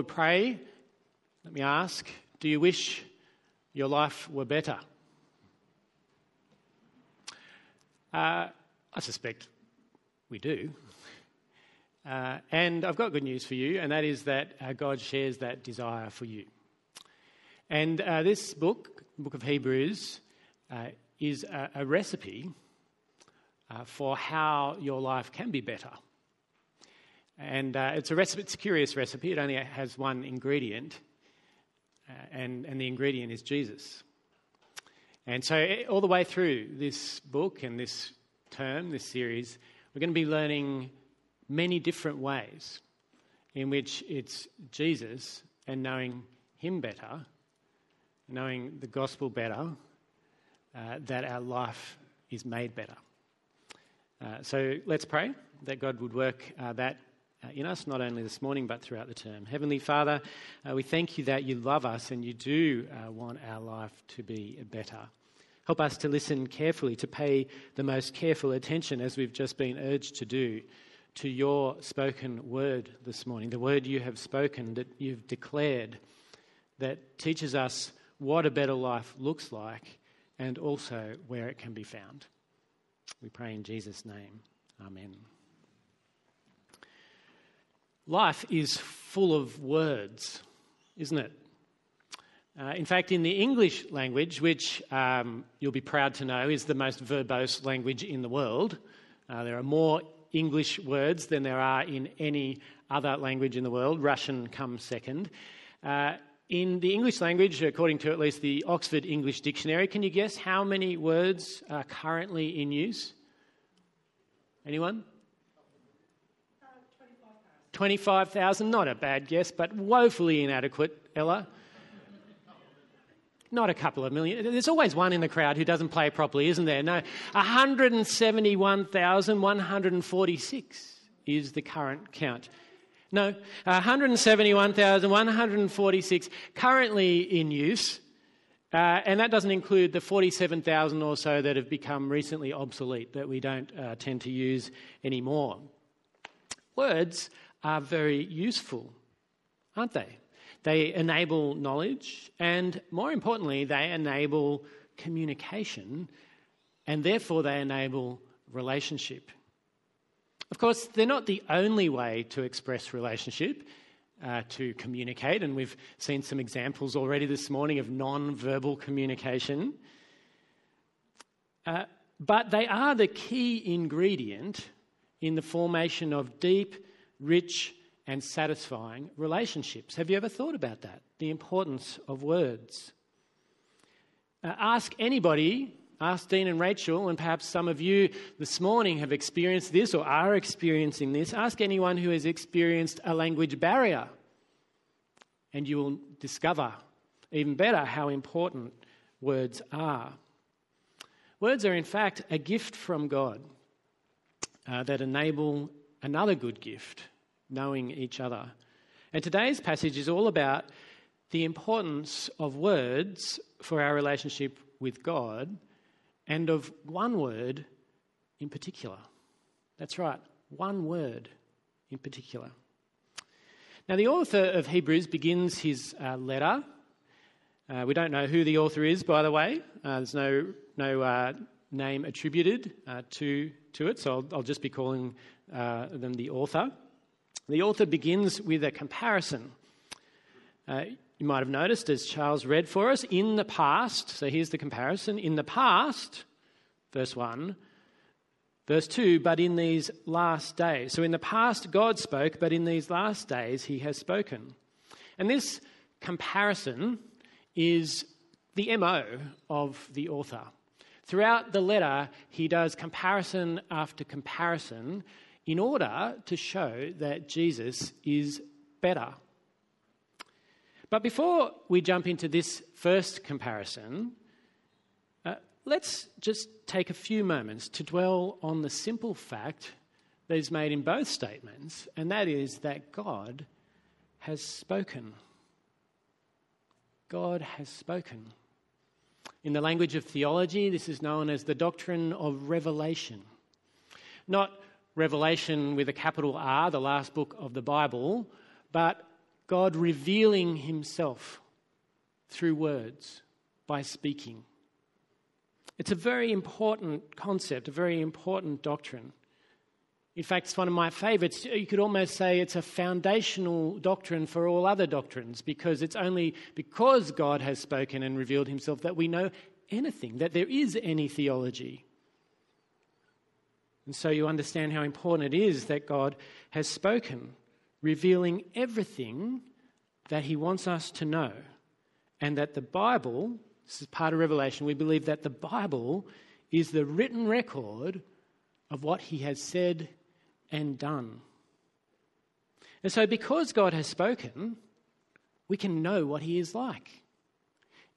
would pray, let me ask, do you wish your life were better? I suspect we do. And I've got good news for you, and that is that God shares that desire for you. And this book, the book of Hebrews, is a recipe for how your life can be better. And it's a recipe, it's a curious recipe. It only has one ingredient, and the ingredient is Jesus. And so all the way through this book and this term, this series, we're going to be learning many different ways in which it's Jesus and knowing him better, knowing the gospel better, that our life is made better. So let's pray that God would work that in us, not only this morning but throughout the term. Heavenly Father, we thank you that you love us and you do want our life to be better. Help us to listen carefully, to pay the most careful attention, as we've just been urged to do, to your spoken word this morning, the word you have spoken, that you've declared, that teaches us what a better life looks like and also where it can be found. We pray in Jesus' name. Amen. Life is full of words, isn't it? In fact, in the English language, which you'll be proud to know is the most verbose language in the world, there are more English words than there are in any other language in the world. Russian comes second. In the English language, according to at least the Oxford English Dictionary, can you guess how many words are currently in use? Anyone? 25,000. Not a bad guess, but woefully inadequate, Ella. Not a couple of million. There's always one in the crowd who doesn't play properly, isn't there? No, 171,146 is the current count. No, 171,146 currently in use, and that doesn't include the 47,000 or so that have become recently obsolete, that we don't tend to use anymore. Words are very useful, aren't they? They enable knowledge, and more importantly, they enable communication, and therefore they enable relationship. Of course, they're not the only way to express relationship, to communicate, and we've seen some examples already this morning of non-verbal communication. But they are the key ingredient in the formation of deep, rich, and satisfying relationships. Have you ever thought about that? The importance of words. Ask anybody, ask Dean and Rachel, and perhaps some of you this morning have experienced this or are experiencing this. Ask anyone who has experienced a language barrier, and you will discover even better how important words are. Words are, in fact, a gift from God that enable another good gift, knowing each other. And today's passage is all about the importance of words for our relationship with God, and of one word in particular. That's right, one word in particular. Now, the author of Hebrews begins his letter. We don't know who the author is, by the way. There's no name attributed to it, so I'll just be calling them the author. The author begins with a comparison. You might have noticed, as Charles read for us, in the past, so here's the comparison, in the past, verse 1, verse 2, but in these last days. So in the past God spoke, but in these last days he has spoken. And this comparison is the MO of the author. Throughout the letter, he does comparison after comparison, in order to show that Jesus is better. But before we jump into this first comparison, let's just take a few moments to dwell on the simple fact that is made in both statements, and that is that God has spoken. God has spoken. In the language of theology, this is known as the doctrine of revelation. Not Revelation with a capital R, the last book of the Bible, but God revealing himself through words, by speaking. It's a very important concept, a very important doctrine. In fact, it's one of my favorites. You could almost say it's a foundational doctrine for all other doctrines, because it's only because God has spoken and revealed himself that we know anything, that there is any theology. And so you understand how important it is that God has spoken, revealing everything that he wants us to know, and that the Bible, this is part of Revelation, we believe that the Bible is the written record of what he has said and done. And so because God has spoken, we can know what he is like.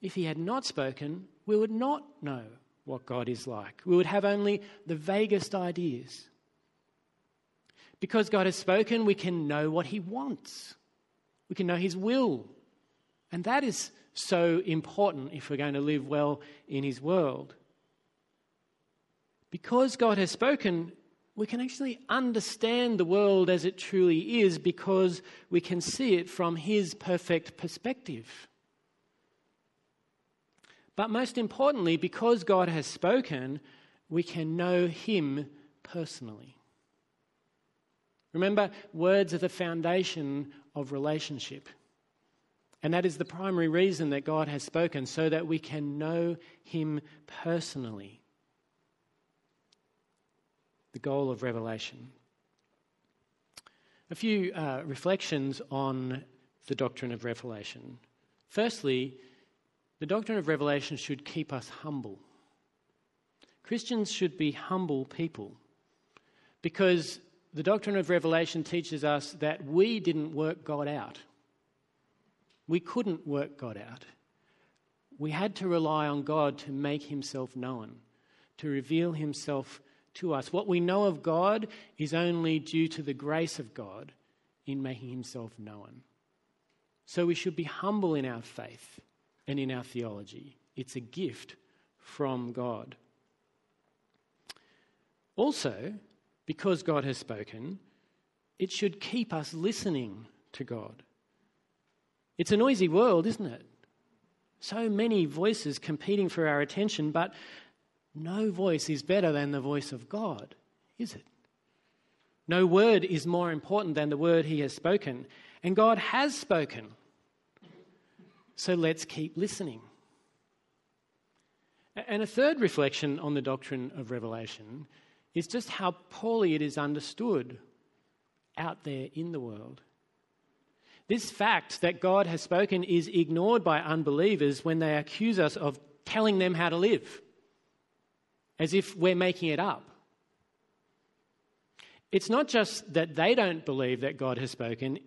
If he had not spoken, we would not know what God is like. We would have only the vaguest ideas. Because God has spoken, we can know what he wants. We can know his will. And that is so important if we're going to live well in his world. Because God has spoken, we can actually understand the world as it truly is, because we can see it from his perfect perspective. But most importantly, because God has spoken, we can know him personally. Remember, words are the foundation of relationship. And that is the primary reason that God has spoken, so that we can know him personally. The goal of Revelation. A few reflections on the doctrine of Revelation. Firstly, the doctrine of Revelation should keep us humble. Christians should be humble people, because the doctrine of Revelation teaches us that we didn't work God out. We couldn't work God out. We had to rely on God to make himself known, to reveal himself to us. What we know of God is only due to the grace of God in making himself known. So we should be humble in our faith and in our theology. It's a gift from God. Also, because God has spoken, it should keep us listening to God. It's a noisy world, isn't it? So many voices competing for our attention, but no voice is better than the voice of God, is it? No word is more important than the word he has spoken. And God has spoken. So let's keep listening. And a third reflection on the doctrine of Revelation is just how poorly it is understood out there in the world. This fact that God has spoken is ignored by unbelievers when they accuse us of telling them how to live, as if we're making it up. It's not just that they don't believe that God has spoken,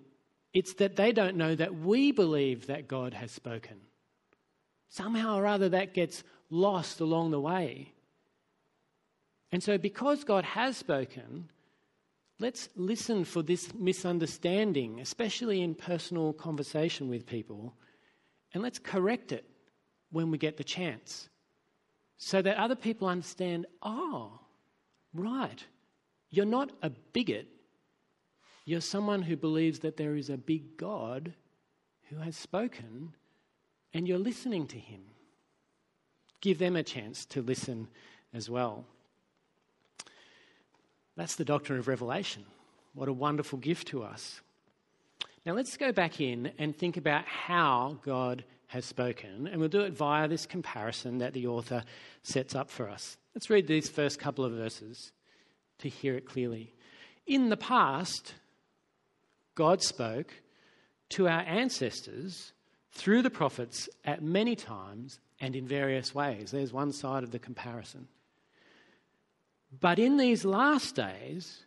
it's that they don't know that we believe that God has spoken. Somehow or other that gets lost along the way. And so because God has spoken, let's listen for this misunderstanding, especially in personal conversation with people, and let's correct it when we get the chance, so that other people understand, oh, right, you're not a bigot. You're someone who believes that there is a big God who has spoken, and you're listening to him. Give them a chance to listen as well. That's the doctrine of Revelation. What a wonderful gift to us. Now let's go back in and think about how God has spoken, and we'll do it via this comparison that the author sets up for us. Let's read these first couple of verses to hear it clearly. In the past, God spoke to our ancestors through the prophets at many times and in various ways. There's one side of the comparison. But in these last days,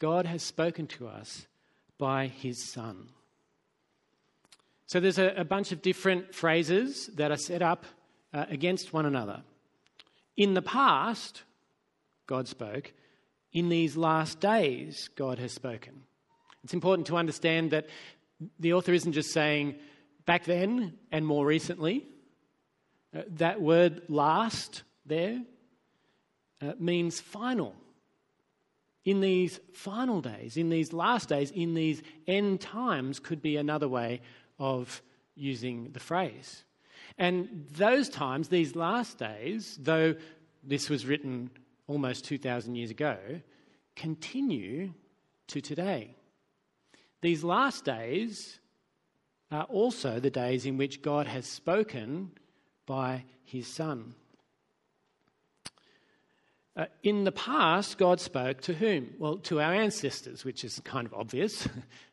God has spoken to us by his Son. So there's a bunch of different phrases that are set up against one another. In the past, God spoke. In these last days, God has spoken. It's important to understand that the author isn't just saying back then and more recently. That word last there means final. in these final days, in these last days, in these end times could be another way of using the phrase. And those times, these last days, though this was written almost 2,000 years ago, continue to today. These last days are also the days in which God has spoken by his Son. In the past, God spoke to whom? Well, to our ancestors, which is kind of obvious.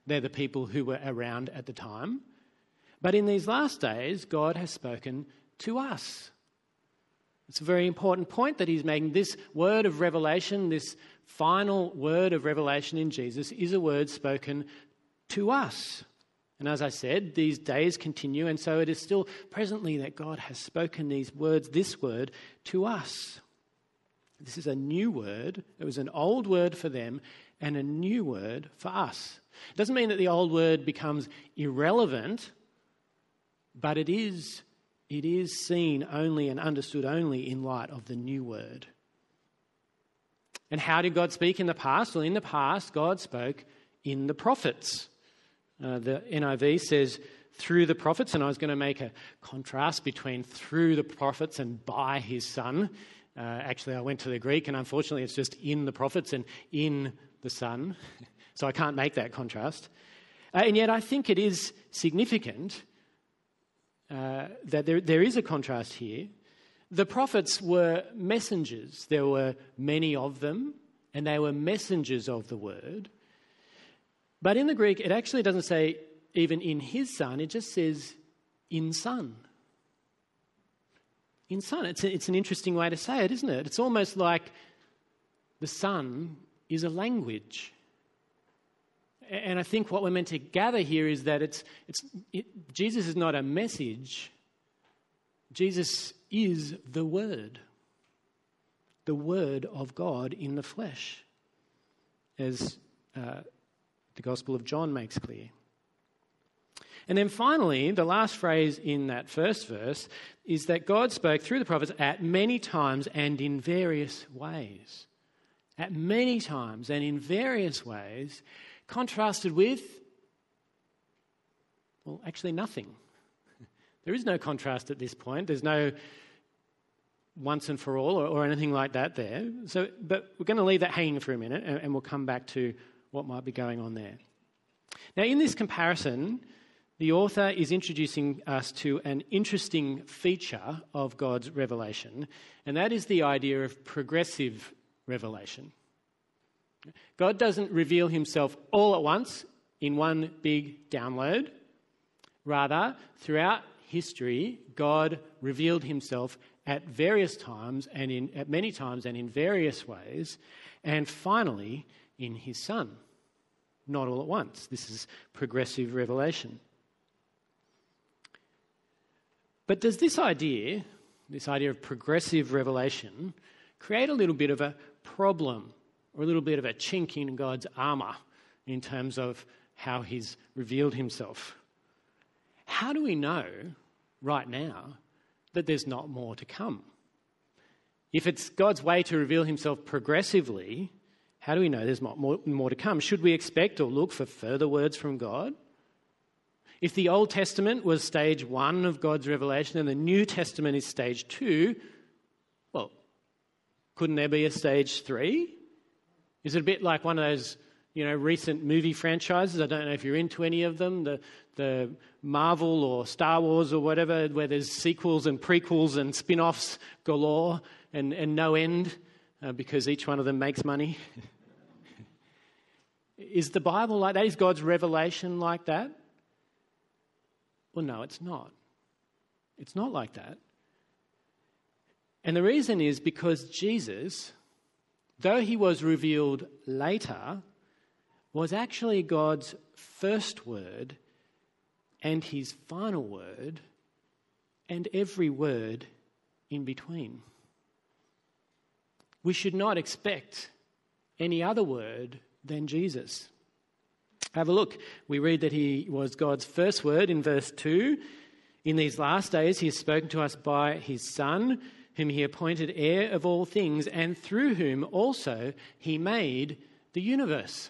They're the people who were around at the time. But in these last days, God has spoken to us. It's a very important point that he's making. This word of revelation, this final word of revelation in Jesus, is a word spoken to us. And as I said, these days continue, and so it is still presently that God has spoken these words, this word, to us. This is a new word. It was an old word for them and a new word for us. It doesn't mean that the old word becomes irrelevant, but it is seen only and understood only in light of the new word. And how did God speak in the past? Well, in the past, God spoke in the prophets. The NIV says, through the prophets, and I was going to make a contrast between through the prophets and by his Son. Actually, I went to the Greek, and unfortunately, it's just in the prophets and in the Son. So I can't make that contrast. And yet, I think it is significant that there is a contrast here. The prophets were messengers. There were many of them, and they were messengers of the word. But in the Greek, it actually doesn't say even in his Son. It just says in Son. In Son. It's an interesting way to say it, isn't it? It's almost like the Son is a language. And I think what we're meant to gather here is that Jesus is not a message. Jesus is the Word of God in the flesh, as the Gospel of John makes clear. And then finally, the last phrase in that first verse is that God spoke through the prophets at many times and in various ways. At many times and in various ways, contrasted with, well, actually nothing. There is no contrast at this point. There's no once and for all or anything like that there. So, but we're going to leave that hanging for a minute and we'll come back to what might be going on there. Now, in this comparison, the author is introducing us to an interesting feature of God's revelation, and that is the idea of progressive revelation. God doesn't reveal himself all at once in one big download. Rather, throughout history, God revealed himself at various times and at many times and in various ways, and finally in his Son. Not all at once. This is progressive revelation. But does this idea of progressive revelation, create a little bit of a problem or a little bit of a chink in God's armour in terms of how he's revealed himself? How do we know right now that there's not more to come? If it's God's way to reveal himself progressively, how do we know there's more to come? Should we expect or look for further words from God? If the Old Testament was stage 1 of God's revelation and the New Testament is stage 2, well, couldn't there be a stage 3? Is it a bit like one of those, recent movie franchises? I don't know if you're into any of them, the Marvel or Star Wars or whatever, where there's sequels and prequels and spin-offs galore and no end. Because each one of them makes money. Is the Bible like that? Is God's revelation like that? Well, no, it's not. It's not like that. And the reason is because Jesus, though he was revealed later, was actually God's first word and his final word and every word in between. We should not expect any other word than Jesus. Have a look. We read that he was God's first word in verse 2. In these last days he has spoken to us by his Son, whom he appointed heir of all things, and through whom also he made the universe.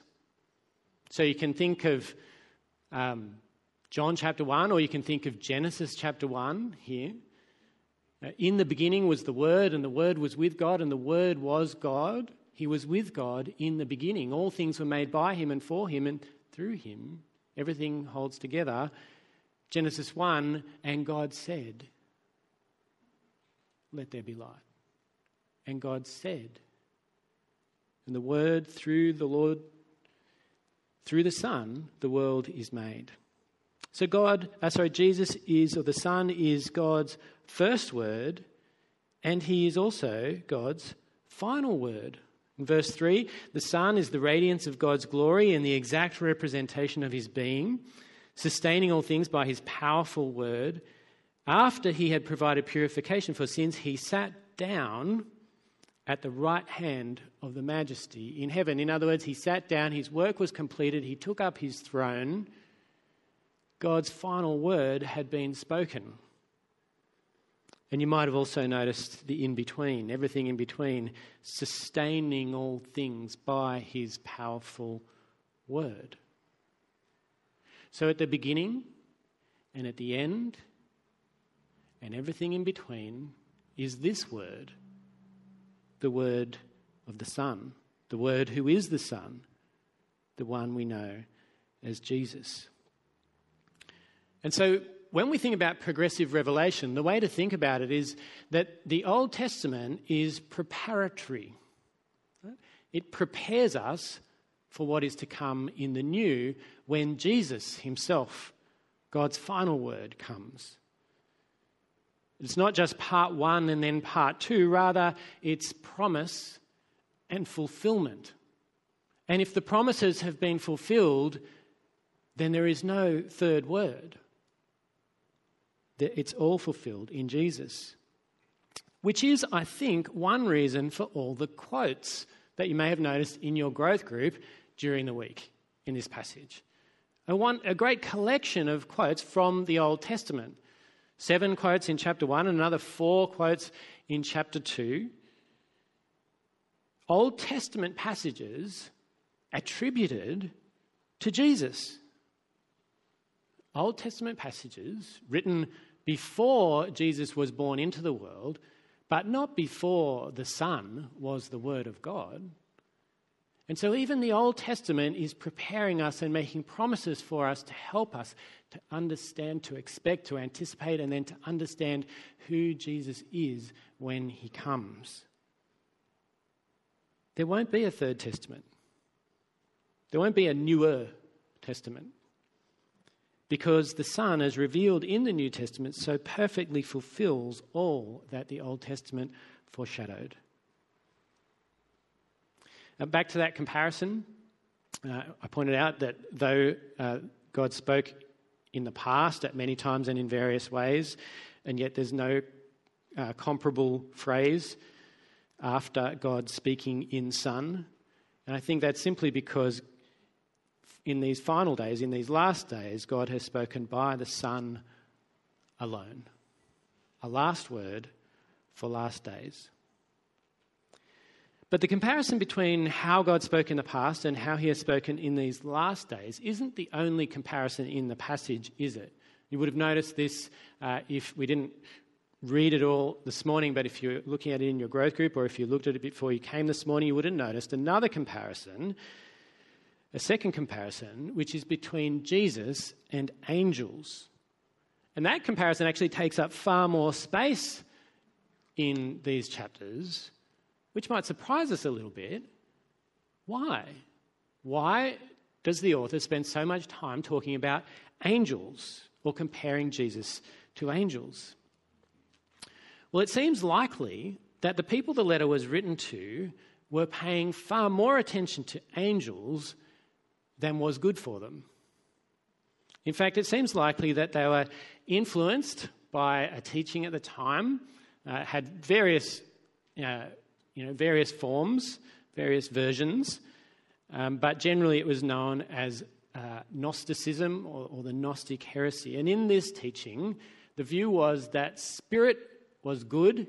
So you can think of John chapter 1, or you can think of Genesis chapter 1 here. In the beginning was the Word, and the Word was with God, and the Word was God. He was with God in the beginning. All things were made by him and for him, and through him everything holds together. Genesis 1, and God said, let there be light. And God said, and the Word through the Lord, through the Son, the world is made. So Jesus is, or the Son is God's first word, and he is also God's final word. In verse 3, the Son is the radiance of God's glory and the exact representation of his being, sustaining all things by his powerful word. After he had provided purification for sins, he sat down at the right hand of the majesty in heaven. In other words, he sat down, his work was completed, he took up his throne. God's final word had been spoken. And you might have also noticed the in-between, everything in between, sustaining all things by his powerful word. So at the beginning and at the end and everything in between is this word, the word of the Son, the word who is the Son, the one we know as Jesus. And so when we think about progressive revelation, the way to think about it is that the Old Testament is preparatory. It prepares us for what is to come in the New when Jesus himself, God's final word, comes. It's not just part one and then part two, rather it's promise and fulfillment. And if the promises have been fulfilled, then there is no third word. It's all fulfilled in Jesus, which is, I think, one reason for all the quotes that you may have noticed in your growth group during the week in this passage. A great collection of quotes from the Old Testament. 7 quotes in chapter 1 and another 4 quotes in chapter 2. Old Testament passages attributed to Jesus. Old Testament passages written before Jesus was born into the world, but not before the Son was the Word of God. And so even the Old Testament is preparing us and making promises for us to help us to understand, to expect, to anticipate, and then to understand who Jesus is when he comes. There won't be a third testament. There won't be a newer testament, because the Son, as revealed in the New Testament, so perfectly fulfills all that the Old Testament foreshadowed. And back to that comparison, I pointed out that though God spoke in the past at many times and in various ways, and yet there's no comparable phrase after God speaking in Son. And I think that's simply because in these final days, in these last days, God has spoken by the Son alone. A last word for last days. But the comparison between how God spoke in the past and how he has spoken in these last days isn't the only comparison in the passage, is it? You would have noticed this if we didn't read it all this morning, but if you're looking at it in your growth group or if you looked at it before you came this morning, you would have noticed another comparison. A second comparison, which is between Jesus and angels. And that comparison actually takes up far more space in these chapters, which might surprise us a little bit. Why? Why does the author spend so much time talking about angels or comparing Jesus to angels? Well, it seems likely that the people the letter was written to were paying far more attention to angels than was good for them. In fact, it seems likely that they were influenced by a teaching at the time, had various, various forms, various versions, but generally it was known as Gnosticism or the Gnostic heresy. And in this teaching, the view was that spirit was good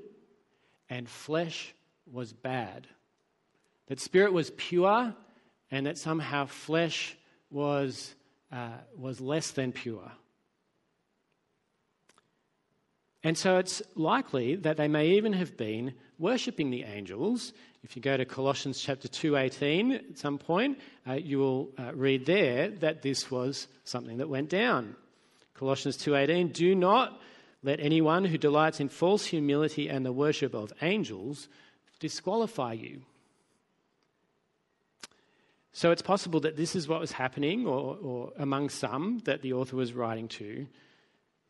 and flesh was bad, that spirit was pure and that somehow flesh was less than pure. And so it's likely that they may even have been worshipping the angels. If you go to Colossians chapter 2:18 at some point, you will read there that this was something that went down. Colossians 2:18, do not let anyone who delights in false humility and the worship of angels disqualify you. So it's possible that this is what was happening, or among some that the author was writing to.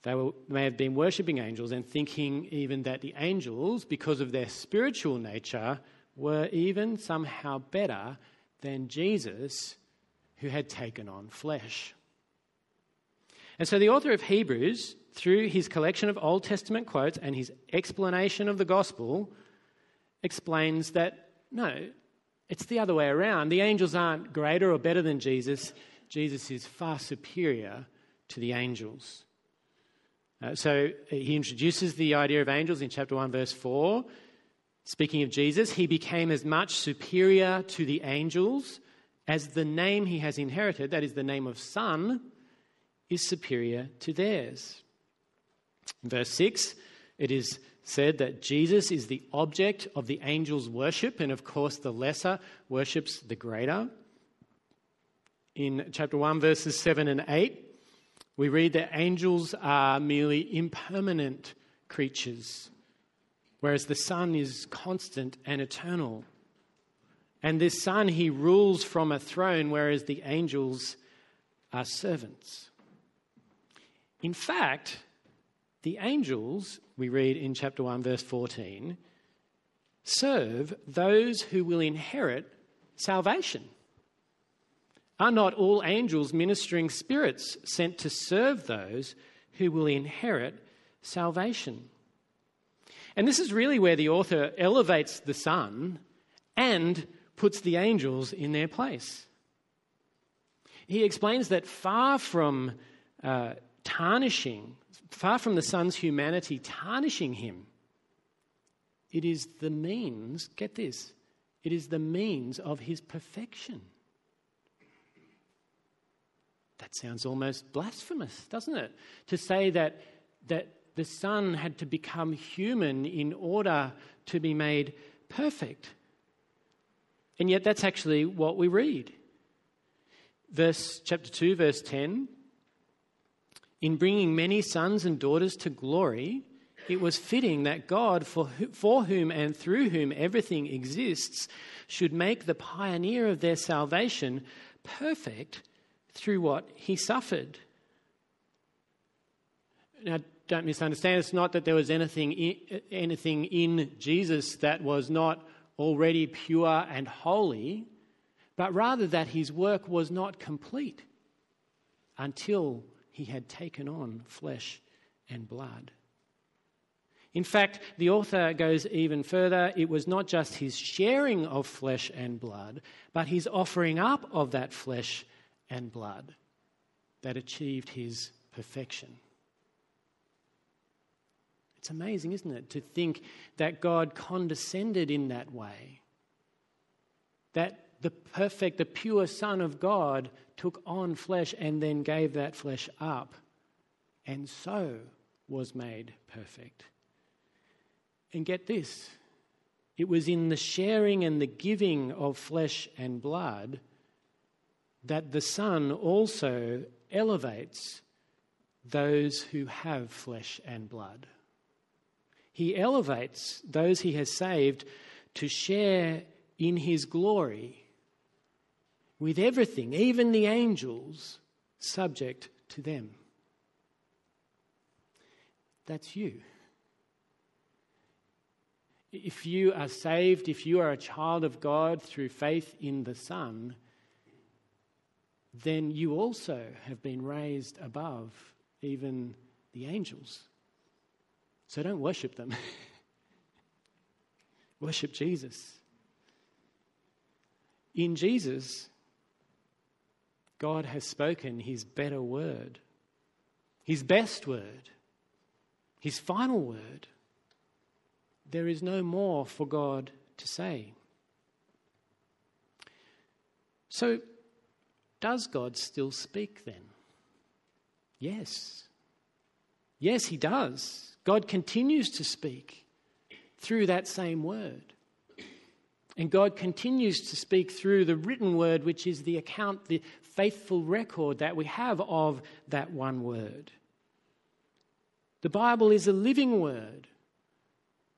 They may have been worshipping angels and thinking even that the angels, because of their spiritual nature, were even somehow better than Jesus, who had taken on flesh. And so the author of Hebrews, through his collection of Old Testament quotes and his explanation of the gospel, explains that, no, it's the other way around. The angels aren't greater or better than Jesus. Jesus is far superior to the angels. So he introduces the idea of angels in chapter 1, verse 4. Speaking of Jesus, he became as much superior to the angels as the name he has inherited, that is the name of Son, is superior to theirs. In verse 6, it is said that Jesus is the object of the angels' worship, and of course the lesser worships the greater. In chapter 1, verses 7 and 8, we read that angels are merely impermanent creatures, whereas the Son is constant and eternal. And this Son, he rules from a throne, whereas the angels are servants. In fact, the angels, we read in chapter 1, verse 14, serve those who will inherit salvation. Are not all angels ministering spirits sent to serve those who will inherit salvation? And this is really where the author elevates the Son and puts the angels in their place. He explains that far from the Son's humanity tarnishing him, it is the means, get this, it is the means of his perfection. That sounds almost blasphemous, doesn't it? To say that the Son had to become human in order to be made perfect. And yet that's actually what we read. Chapter 2, verse 10, in bringing many sons and daughters to glory, it was fitting that God, for whom and through whom everything exists, should make the pioneer of their salvation perfect through what he suffered. Now, don't misunderstand. It's not that there was anything in Jesus that was not already pure and holy, but rather that his work was not complete until he had taken on flesh and blood. In fact, the author goes even further. It was not just his sharing of flesh and blood, but his offering up of that flesh and blood that achieved his perfection. It's amazing, isn't it, to think that God condescended in that way, that the pure Son of God took on flesh and then gave that flesh up, and so was made perfect. And get this, it was in the sharing and the giving of flesh and blood that the Son also elevates those who have flesh and blood. He elevates those he has saved to share in his glory with everything, even the angels, subject to them. That's you. If you are saved, if you are a child of God through faith in the Son, then you also have been raised above even the angels. So don't worship them. Worship Jesus. In Jesus, God has spoken his better word, his best word, his final word. There is no more for God to say. So, does God still speak then? Yes. Yes, he does. God continues to speak through that same word. And God continues to speak through the written word, which is the account, the faithful record that we have of that one word. The Bible is a living word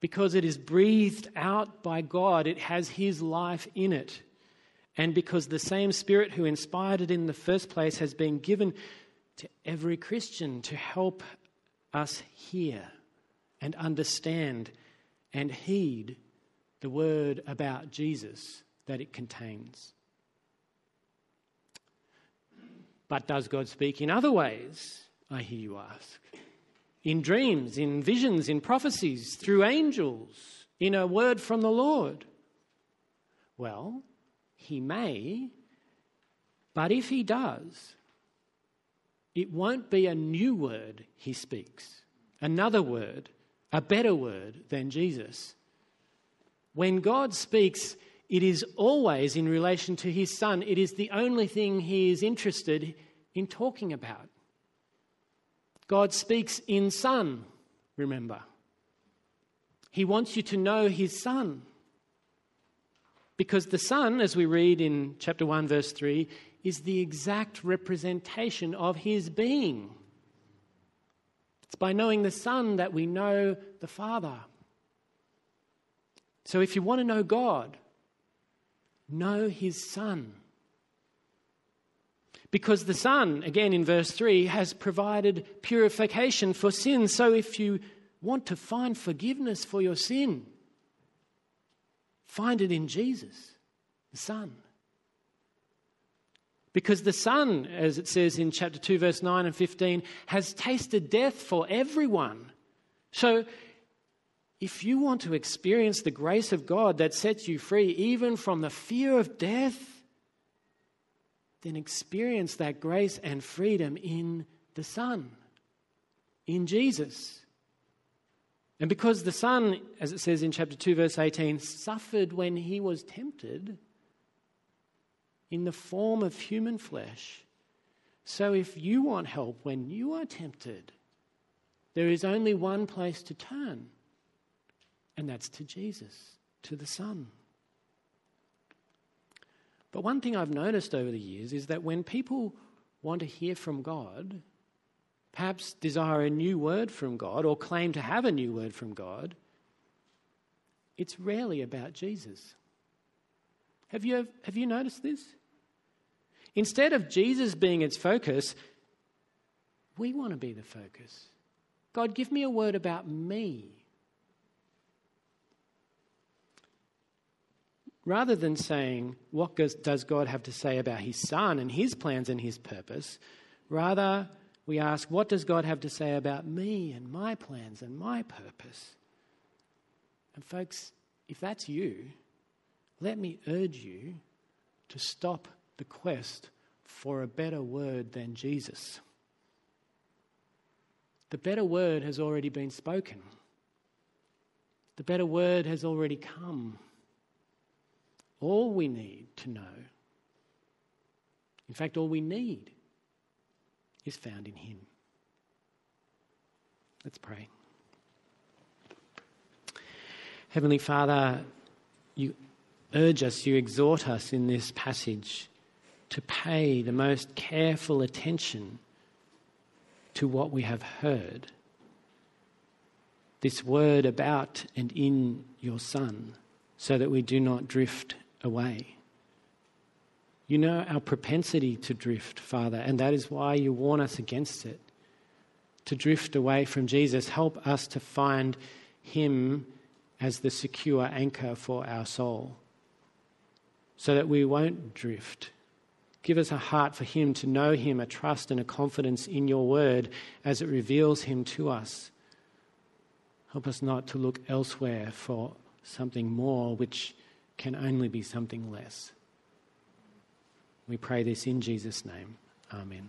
because it is breathed out by God. It has his life in it. And because the same Spirit who inspired it in the first place has been given to every Christian to help us hear and understand and heed the word about Jesus that it contains. But does God speak in other ways, I hear you ask? In dreams, in visions, in prophecies, through angels, in a word from the Lord? Well, he may, but if he does, it won't be a new word he speaks, another word, a better word than Jesus. When God speaks, it is always in relation to his Son. It is the only thing he is interested in talking about. God speaks in Son, remember. He wants you to know his Son. Because the Son, as we read in chapter 1, verse 3, is the exact representation of his being. It's by knowing the Son that we know the Father. So if you want to know God, know his Son. Because the Son, again in verse 3, has provided purification for sin. So if you want to find forgiveness for your sin, find it in Jesus, the Son. Because the Son, as it says in chapter 2, verse 9 and 15, has tasted death for everyone. So if you want to experience the grace of God that sets you free even from the fear of death, then experience that grace and freedom in the Son, in Jesus. And because the Son, as it says in chapter 2, verse 18, suffered when he was tempted in the form of human flesh, so if you want help when you are tempted, there is only one place to turn. And that's to Jesus, to the Son. But one thing I've noticed over the years is that when people want to hear from God, perhaps desire a new word from God or claim to have a new word from God, it's rarely about Jesus. Have you noticed this? Instead of Jesus being its focus, we want to be the focus. God, give me a word about me. Rather than saying, what does God have to say about his Son and his plans and his purpose? Rather, we ask, what does God have to say about me and my plans and my purpose? And folks, if that's you, let me urge you to stop the quest for a better word than Jesus. The better word has already been spoken. The better word has already come. All we need to know, in fact, all we need, is found in him. Let's pray. Heavenly Father, you urge us, you exhort us in this passage to pay the most careful attention to what we have heard. This word about and in your Son, so that we do not drift away. You know our propensity to drift, Father, and that is why you warn us against it, to drift away from Jesus. Help us to find him as the secure anchor for our soul, so that we won't drift. Give us a heart for him, to know him, a trust and a confidence in your word as it reveals him to us. Help us not to look elsewhere for something more, which can only be something less. We pray this in Jesus' name. Amen.